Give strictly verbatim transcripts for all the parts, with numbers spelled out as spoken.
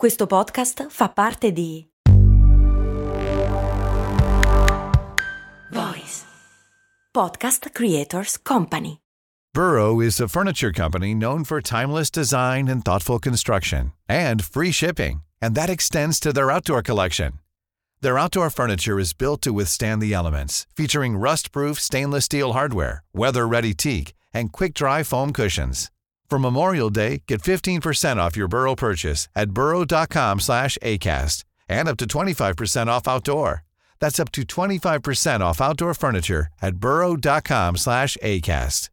Questo podcast fa parte di Voice Podcast Creators Company. Burrow is a furniture company known for timeless design and thoughtful construction, and free shipping, and that extends to their outdoor collection. Their outdoor furniture is built to withstand the elements, featuring rust-proof stainless steel hardware, weather-ready teak, and quick-dry foam cushions. For Memorial Day, get fifteen percent off your Burrow purchase at burrow.com slash ACAST and up to twenty-five percent off outdoor. That's up to twenty-five percent off outdoor furniture at burrow.com slash ACAST.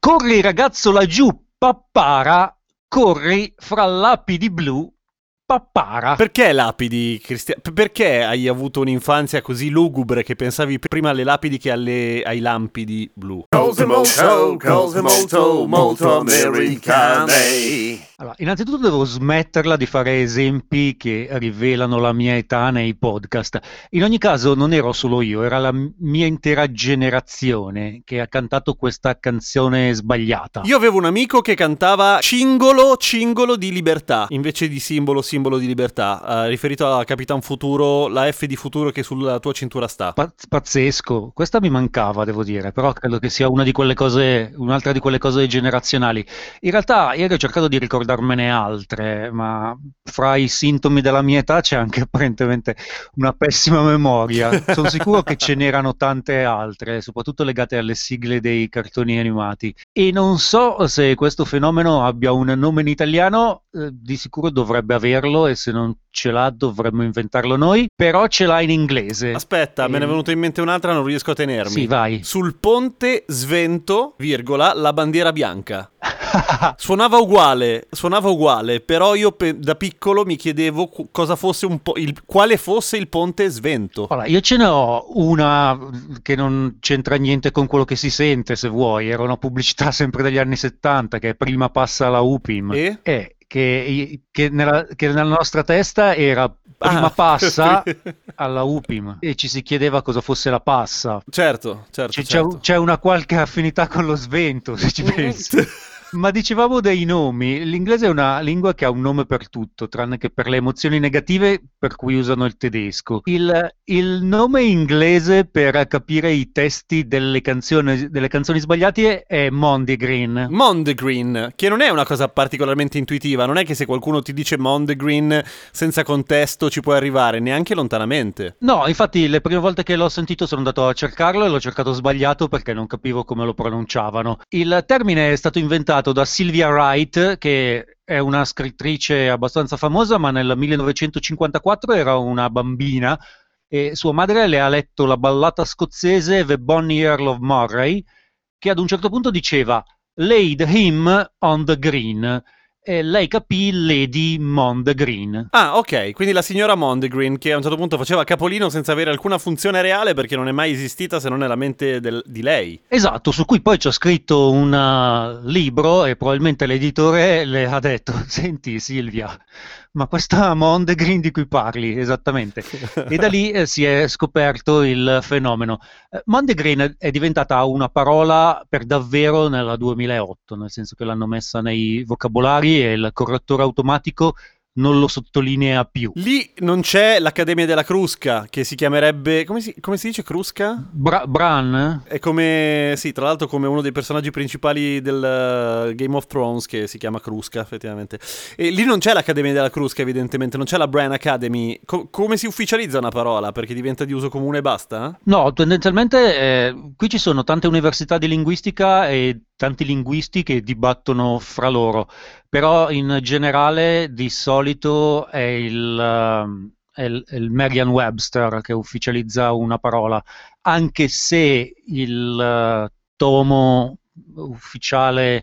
Corri ragazzo laggiù, pappara, corri fra lapidi blu, pappara. Perché lapidi, Cristiano? Perché hai avuto un'infanzia così lugubre che pensavi prima alle lapidi che alle, ai lampidi blu? Cose molto, cose molto, molto americane. Allora, innanzitutto devo smetterla di fare esempi che rivelano la mia età nei podcast. In ogni caso non ero solo io, era la mia intera generazione che ha cantato questa canzone sbagliata. Io avevo un amico che cantava Cingolo, Cingolo di libertà, invece di simbolo, simbolo. Simbolo di libertà, eh, riferito a Capitan Futuro, la F di futuro che sulla tua cintura sta. Pazzesco, questa mi mancava, devo dire, però credo che sia una di quelle cose, un'altra di quelle cose generazionali. In realtà ieri ho cercato di ricordarmene altre, ma fra i sintomi della mia età c'è anche apparentemente una pessima memoria. Sono sicuro che ce n'erano tante altre, soprattutto legate alle sigle dei cartoni animati. E non so se questo fenomeno abbia un nome in italiano, eh, di sicuro dovrebbe averlo, e se non ce l'ha dovremmo inventarlo noi, però ce l'ha in inglese. Aspetta, e... me ne è venuta in mente un'altra, non riesco a tenermi. Sì, vai. Sul ponte svento, virgola, la bandiera bianca. Suonava uguale, suonava uguale, però io pe- da piccolo mi chiedevo cosa fosse un po' il, quale fosse il ponte svento. Allora, io ce ne ho una che non c'entra niente con quello che si sente, se vuoi, era una pubblicità sempre degli anni settanta che prima passa la U P I M. E? Eh, Che, che, nella, che nella nostra testa era prima ah, passa alla U P I M e ci si chiedeva cosa fosse la passa. Certo, certo, c'è, certo. C'è una qualche affinità con lo svento, se ci pensi. Ma dicevamo dei nomi, l'inglese è una lingua che ha un nome per tutto, tranne che per le emozioni negative per cui usano il tedesco. Il, il nome inglese per capire i testi delle canzoni, delle canzoni sbagliate è Mondegreen. Mondegreen, che non è una cosa particolarmente intuitiva, non è che se qualcuno ti dice Mondegreen senza contesto ci puoi arrivare, neanche lontanamente. No, infatti le prime volte che l'ho sentito sono andato a cercarlo e l'ho cercato sbagliato perché non capivo come lo pronunciavano. Il termine è stato inventato da Sylvia Wright, che è una scrittrice abbastanza famosa, ma nel millenovecentocinquantaquattro era una bambina e sua madre le ha letto la ballata scozzese The Bonnie Earl of Murray, che ad un certo punto diceva "Laid him on the green", e lei capì Lady Mondegreen. Ah, ok, quindi la signora Mondegreen, che a un certo punto faceva capolino senza avere alcuna funzione reale perché non è mai esistita se non nella mente del, di lei. Esatto, su cui poi c'ho scritto un libro e probabilmente l'editore le ha detto "Senti Silvia, ma questa Mondegreen di cui parli, esattamente". E da lì eh, si è scoperto il fenomeno. Mondegreen è diventata una parola per davvero nel duemilaotto, nel senso che l'hanno messa nei vocabolari e il correttore automatico non lo sottolinea più. Lì non c'è l'Accademia della Crusca, che si chiamerebbe... Come si, come si dice Crusca? Bra- Bran? È come... Sì, tra l'altro come uno dei personaggi principali del uh, Game of Thrones, che si chiama Crusca, effettivamente. E lì non c'è l'Accademia della Crusca, evidentemente, non c'è la Bran Academy. Co- come si ufficializza una parola? Perché diventa di uso comune e basta? No, tendenzialmente eh, qui ci sono tante università di linguistica e tanti linguisti che dibattono fra loro, però in generale di solito è il, è il, è il Merriam-Webster che ufficializza una parola, anche se il tomo ufficiale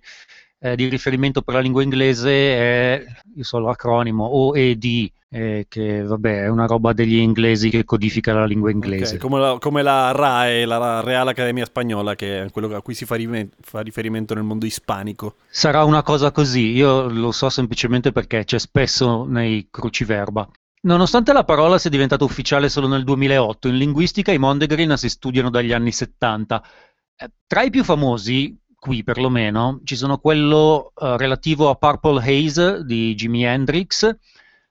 eh, di riferimento per la lingua inglese è, io so l'acronimo, O E D, eh, che vabbè è una roba degli inglesi che codifica la lingua inglese. Okay, come, la, come la R A E, la Real Accademia Spagnola, che è quello a cui si fa, ri- fa riferimento nel mondo ispanico. Sarà una cosa così, io lo so semplicemente perché c'è spesso nei cruciverba. Nonostante la parola sia diventata ufficiale solo nel duemilaotto, in linguistica i Mondegreen si studiano dagli anni settanta. Eh, tra i più famosi, qui perlomeno, ci sono quello eh, relativo a Purple Haze di Jimi Hendrix,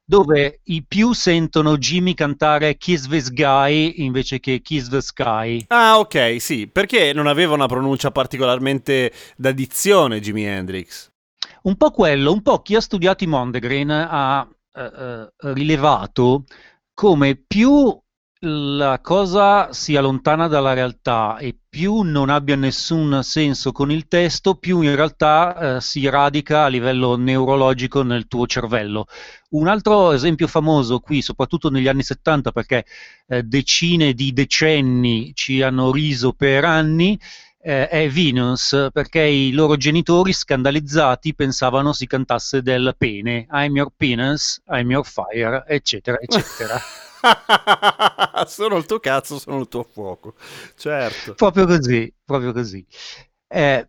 dove i più sentono Jimmy cantare Kiss This Guy invece che Kiss the Sky. Ah, ok, sì, perché non aveva una pronuncia particolarmente da dizione Jimi Hendrix. Un po' quello, un po' chi ha studiato i Mondegreen ha eh, rilevato come più la cosa sia lontana dalla realtà e più non abbia nessun senso con il testo, più in realtà eh, si radica a livello neurologico nel tuo cervello. Un altro esempio famoso qui, soprattutto negli anni settanta, perché eh, decine di decenni ci hanno riso per anni, eh, è Venus, perché i loro genitori scandalizzati pensavano si cantasse del pene. I'm your penis, I'm your fire, eccetera, eccetera. Sono il tuo cazzo, sono il tuo fuoco. Certo. Proprio così, proprio così. Eh,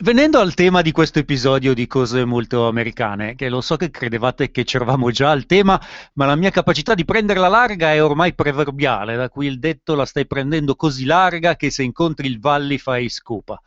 venendo al tema di questo episodio di cose molto americane, che lo so che credevate che c'eravamo già al tema, ma la mia capacità di prenderla larga è ormai proverbiale, da cui il detto la stai prendendo così larga che se incontri il Valli fai scopa.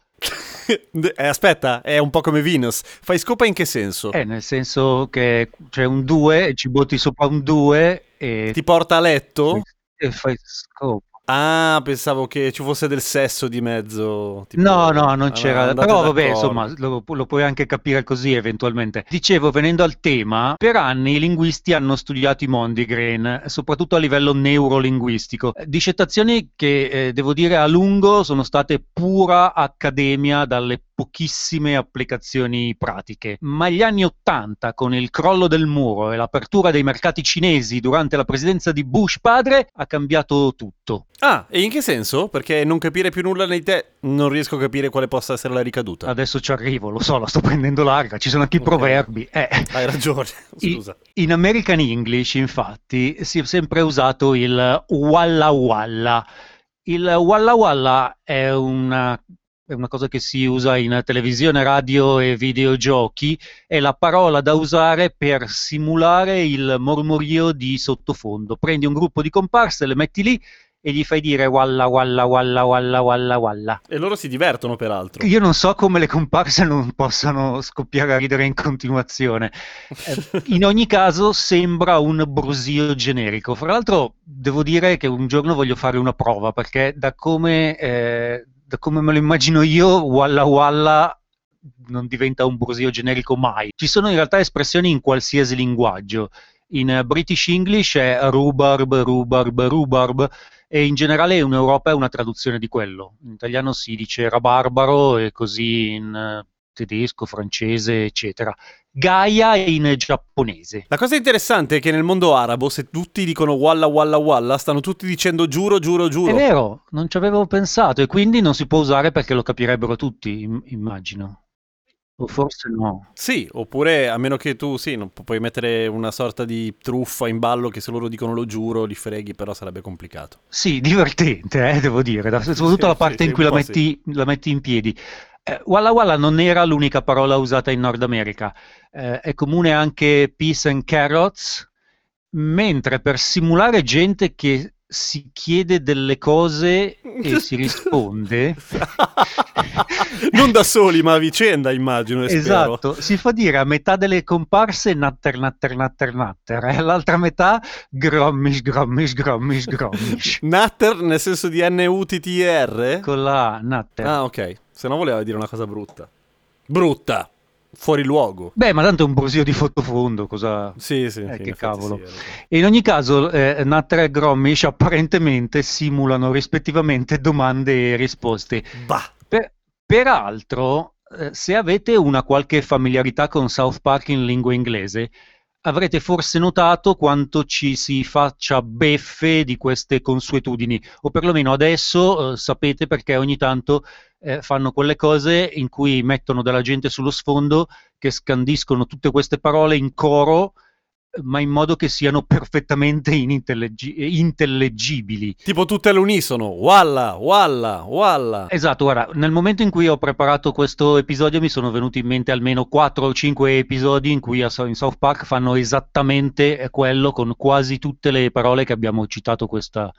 Aspetta, è un po' come Venus. Fai scopa in che senso? Eh, nel senso che c'è un due, ci botti sopra un due e ti porta a letto e fai scopa. Ah, pensavo che ci fosse del sesso di mezzo. Tipo... No, no, non ah, c'era. Però vabbè, d'accordo. Insomma, lo, lo puoi anche capire così eventualmente. Dicevo, venendo al tema, per anni i linguisti hanno studiato i Mondegreen, soprattutto a livello neurolinguistico. Discettazioni che, eh, devo dire, a lungo sono state pura accademia dalle pochissime applicazioni pratiche. Ma gli anni Ottanta, con il crollo del muro e l'apertura dei mercati cinesi durante la presidenza di Bush padre, ha cambiato tutto. Ah, e in che senso? Perché non capire più nulla nei te... Non riesco a capire quale possa essere la ricaduta. Adesso ci arrivo, lo so, la sto prendendo larga, ci sono anche okay. I proverbi. Eh. Hai ragione, scusa. I, in American English, infatti, si è sempre usato il walla walla. Il walla walla è una... è una cosa che si usa in televisione, radio e videogiochi, è la parola da usare per simulare il mormorio di sottofondo. Prendi un gruppo di comparse, le metti lì e gli fai dire walla walla walla walla walla walla. E loro si divertono, peraltro. Io non so come le comparse non possano scoppiare a ridere in continuazione. In ogni caso sembra un brusio generico. Fra l'altro devo dire che un giorno voglio fare una prova, perché da come... Eh, Da come me lo immagino io, walla walla non diventa un brusio generico mai. Ci sono in realtà espressioni in qualsiasi linguaggio. In British English è rhubarb, rhubarb, rhubarb, e in generale in Europa è una traduzione di quello. In italiano si dice rabarbaro e così in tedesco, francese, eccetera. Gaia in giapponese. La cosa interessante è che nel mondo arabo, se tutti dicono walla walla walla, stanno tutti dicendo giuro, giuro, giuro. È vero, non ci avevo pensato, e quindi non si può usare perché lo capirebbero tutti, immagino. O forse no. Sì, oppure a meno che tu, sì, non pu- puoi mettere una sorta di truffa in ballo che se loro dicono lo giuro li freghi, però sarebbe complicato. Sì, divertente, eh, devo dire, da, soprattutto sì, la parte sì, in cui la metti, sì. la metti in piedi. Eh, walla walla non era l'unica parola usata in Nord America, eh, è comune anche peas and carrots, mentre per simulare gente che si chiede delle cose e si risponde non da soli ma a vicenda, immagino, e esatto, spero. Si fa dire a metà delle comparse natter natter natter natter e eh, all'altra metà grommish grommish grommish grommish. Natter nel senso di N-U-T-T-R? Con la A, natter. Ah, ok. Se no voleva dire una cosa brutta. Brutta. Fuori luogo. Beh, ma tanto è un brusio di sottofondo, cosa... Sì, sì. Eh, che cavolo. Sì, e in ogni caso, eh, Natter e Gromish apparentemente simulano rispettivamente domande e risposte. Bah! Per, peraltro, eh, se avete una qualche familiarità con South Park in lingua inglese, avrete forse notato quanto ci si faccia beffe di queste consuetudini, o perlomeno adesso eh, sapete perché ogni tanto... Eh, fanno quelle cose in cui mettono della gente sullo sfondo che scandiscono tutte queste parole in coro, ma in modo che siano perfettamente inintelleggi- intellegibili. Tipo tutte all'unisono, walla, walla, walla. Esatto, guarda, nel momento in cui ho preparato questo episodio mi sono venuti in mente almeno quattro o cinque episodi in cui in South Park fanno esattamente quello con quasi tutte le parole che abbiamo citato questa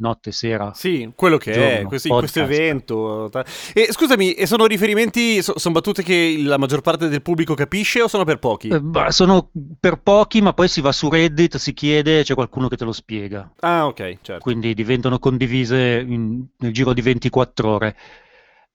notte, sera, sì, quello che giorno, è questi, questo evento. E scusami, e sono riferimenti, so, sono battute che la maggior parte del pubblico capisce o sono per pochi? Eh, bah, sono per pochi, ma poi si va su Reddit, si chiede, c'è qualcuno che te lo spiega. Ah, ok, certo. Quindi diventano condivise in, nel giro di ventiquattro ore.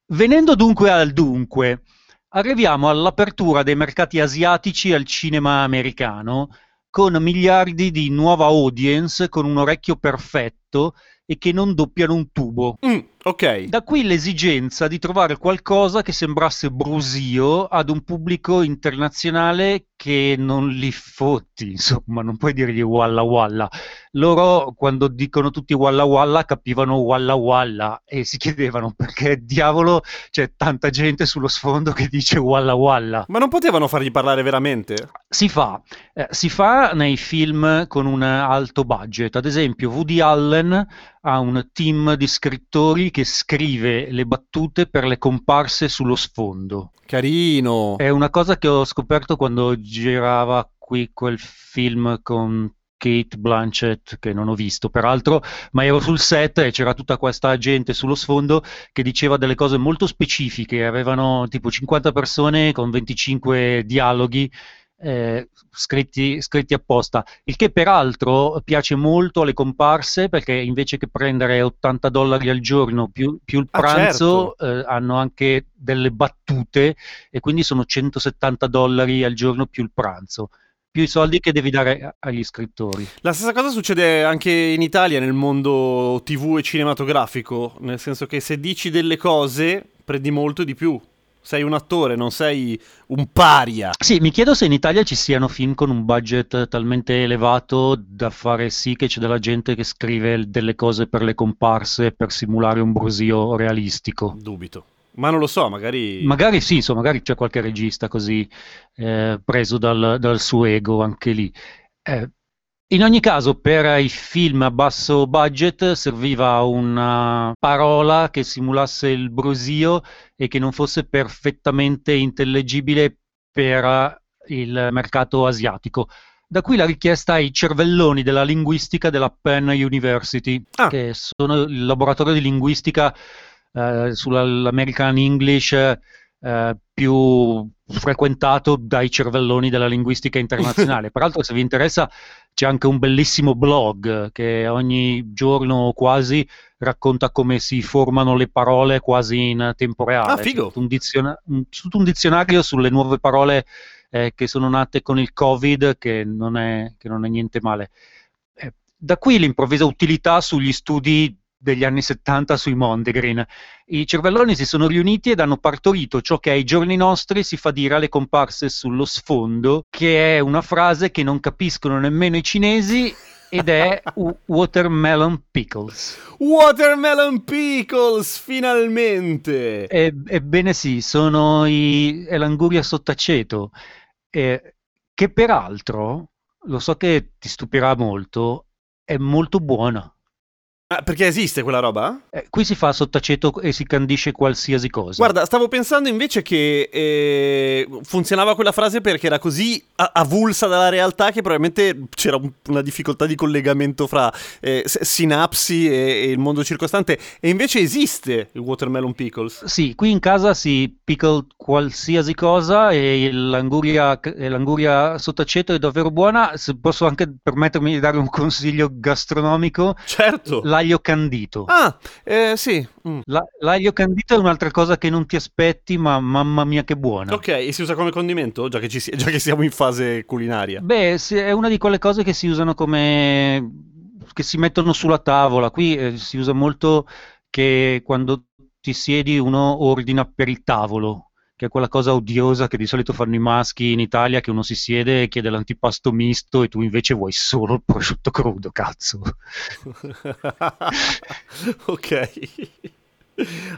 Venendo dunque al dunque, arriviamo all'apertura dei mercati asiatici al cinema americano, con miliardi di nuova audience, con un orecchio perfetto e che non doppiano un tubo. Mm, ok. Da qui l'esigenza di trovare qualcosa che sembrasse brusio ad un pubblico internazionale che non li fotti, insomma, non puoi dirgli walla walla. Loro, quando dicono tutti walla walla, capivano walla walla e si chiedevano perché diavolo c'è tanta gente sullo sfondo che dice walla walla. Ma non potevano fargli parlare veramente? Si fa. Eh, si fa nei film con un alto budget. Ad esempio, Woody Allen ha un team di scrittori che scrive le battute per le comparse sullo sfondo. Carino! È una cosa che ho scoperto quando girava qui quel film con Kate Blanchett, che non ho visto peraltro, ma ero sul set e c'era tutta questa gente sullo sfondo che diceva delle cose molto specifiche. Avevano tipo cinquanta persone con venticinque dialoghi Eh, scritti, scritti apposta, il che peraltro piace molto alle comparse, perché invece che prendere ottanta dollari al giorno più, più il pranzo, ah, certo. eh, hanno anche delle battute e quindi sono centosettanta dollari al giorno più il pranzo, più i soldi che devi dare agli scrittori. La stessa cosa succede anche in Italia nel mondo tivù e cinematografico, nel senso che se dici delle cose prendi molto di più. Sei un attore, non sei un paria. Sì, mi chiedo se in Italia ci siano film con un budget talmente elevato da fare sì che c'è della gente che scrive delle cose per le comparse per simulare un brusio realistico. Dubito. Ma non lo so, magari... Magari sì, insomma, magari c'è qualche regista così eh, preso dal, dal suo ego anche lì. Eh, in ogni caso, per i film a basso budget serviva una parola che simulasse il brusio e che non fosse perfettamente intellegibile per il mercato asiatico. Da qui la richiesta ai cervelloni della linguistica della Penn University, ah. che sono il laboratorio di linguistica eh, sull'American English eh, più frequentato dai cervelloni della linguistica internazionale. Peraltro, se vi interessa, c'è anche un bellissimo blog che ogni giorno quasi racconta come si formano le parole quasi in tempo reale. Ah, figo! Tutto un, diziona- un, tutto un dizionario sulle nuove parole eh, che sono nate con il Covid, che non è, che non è niente male. Eh, da qui l'improvvisa utilità sugli studi degli anni settanta sui Mondegreen. I cervelloni si sono riuniti ed hanno partorito ciò che ai giorni nostri si fa dire alle comparse sullo sfondo, che è una frase che non capiscono nemmeno i cinesi, ed è Watermelon Pickles. Watermelon Pickles, finalmente! E, ebbene sì, sono i, è l'anguria sott'aceto, eh, che peraltro, lo so che ti stupirà molto, è molto buona. Ah, perché esiste quella roba? Eh, qui si fa sottaceto e si candisce qualsiasi cosa. Guarda, stavo pensando invece che eh, funzionava quella frase perché era così avulsa dalla realtà che probabilmente c'era un, una difficoltà di collegamento fra eh, sinapsi e, e il mondo circostante. E invece esiste il Watermelon Pickles. Sì, qui in casa si pickle qualsiasi cosa e l'anguria, l'anguria sottaceto è davvero buona. Se posso anche permettermi di dare un consiglio gastronomico. Certo. L'aglio candito. Ah, eh, sì. Mm. La, l'aglio candito è un'altra cosa che non ti aspetti, ma mamma mia che buona. Ok, e si usa come condimento? Già che, ci si, già che siamo in fase culinaria. Beh, è una di quelle cose che si usano come... che si mettono sulla tavola. Qui eh, si usa molto che quando ti siedi uno ordina per il tavolo, che è quella cosa odiosa che di solito fanno i maschi in Italia, che uno si siede e chiede l'antipasto misto e tu invece vuoi solo il prosciutto crudo, cazzo. Ok.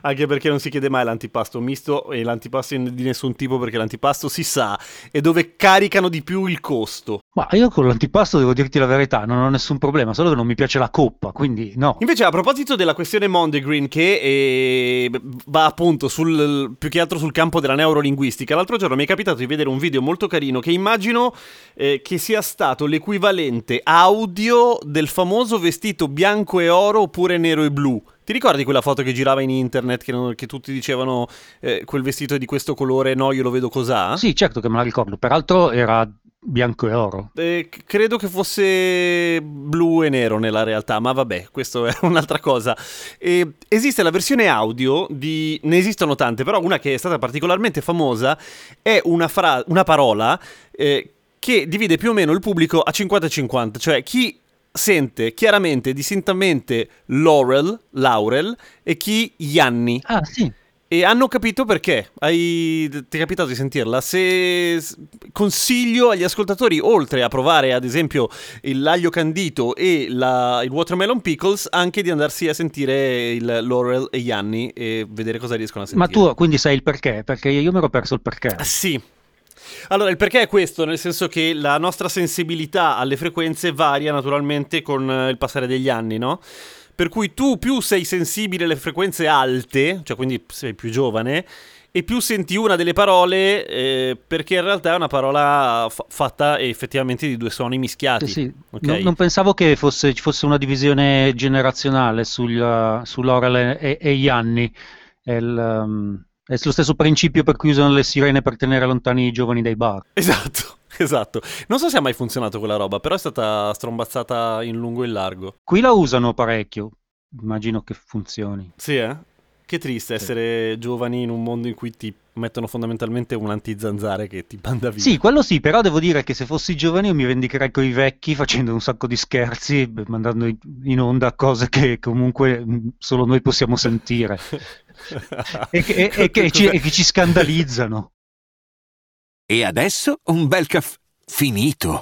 Anche perché non si chiede mai l'antipasto misto e l'antipasto di nessun tipo, perché l'antipasto si sa è dove caricano di più il costo. Ma io con l'antipasto devo dirti la verità, non ho nessun problema, solo che non mi piace la coppa, quindi no. Invece a proposito della questione Mondegreen, che è... va appunto sul più che altro sul campo della neurolinguistica, l'altro giorno mi è capitato di vedere un video molto carino che immagino eh, che sia stato l'equivalente audio del famoso vestito bianco e oro oppure nero e blu. Ti ricordi quella foto che girava in internet che, non, che tutti dicevano eh, quel vestito è di questo colore, no, io lo vedo cos'ha? Sì, certo che me la ricordo, peraltro era bianco e oro. Eh, credo che fosse blu e nero nella realtà, ma vabbè, questo è un'altra cosa. Eh, esiste la versione audio di... ne esistono tante, però una che è stata particolarmente famosa è una, fra... una parola eh, che divide più o meno il pubblico a cinquanta e cinquanta, cioè chi... sente chiaramente, distintamente Laurel, Laurel e chi Yanny. Ah, sì. E hanno capito perché. Hai... Ti è capitato di sentirla? Se consiglio agli ascoltatori, oltre a provare ad esempio il l'aglio candito e la... il watermelon pickles, anche di andarsi a sentire il Laurel e Yanny e vedere cosa riescono a sentire. Ma tu quindi sai il perché? Perché io mi ero perso il perché. Ah, sì. Allora, il perché è questo, nel senso che la nostra sensibilità alle frequenze varia naturalmente con il passare degli anni, no? Per cui tu più sei sensibile alle frequenze alte, cioè quindi sei più giovane, e più senti una delle parole eh, perché in realtà è una parola f- fatta effettivamente di due suoni mischiati. Eh sì. Okay? No, non pensavo che fosse, ci fosse una divisione generazionale sul, uh, sull'Orale e, e gli anni. Il... Um... È lo stesso principio per cui usano le sirene per tenere lontani i giovani dai bar. Esatto, esatto. Non so se ha mai funzionato quella roba, però è stata strombazzata in lungo e in largo. Qui la usano parecchio, immagino che funzioni. Sì, eh? Che triste sì. Essere giovani in un mondo in cui ti mettono fondamentalmente un antizanzare che ti manda via. Sì, quello sì, però devo dire che se fossi giovane io mi vendicherei coi vecchi facendo un sacco di scherzi, mandando in onda cose che comunque solo noi possiamo sentire. e, che, e, e, che ci, e che ci scandalizzano. E adesso un bel caffè finito.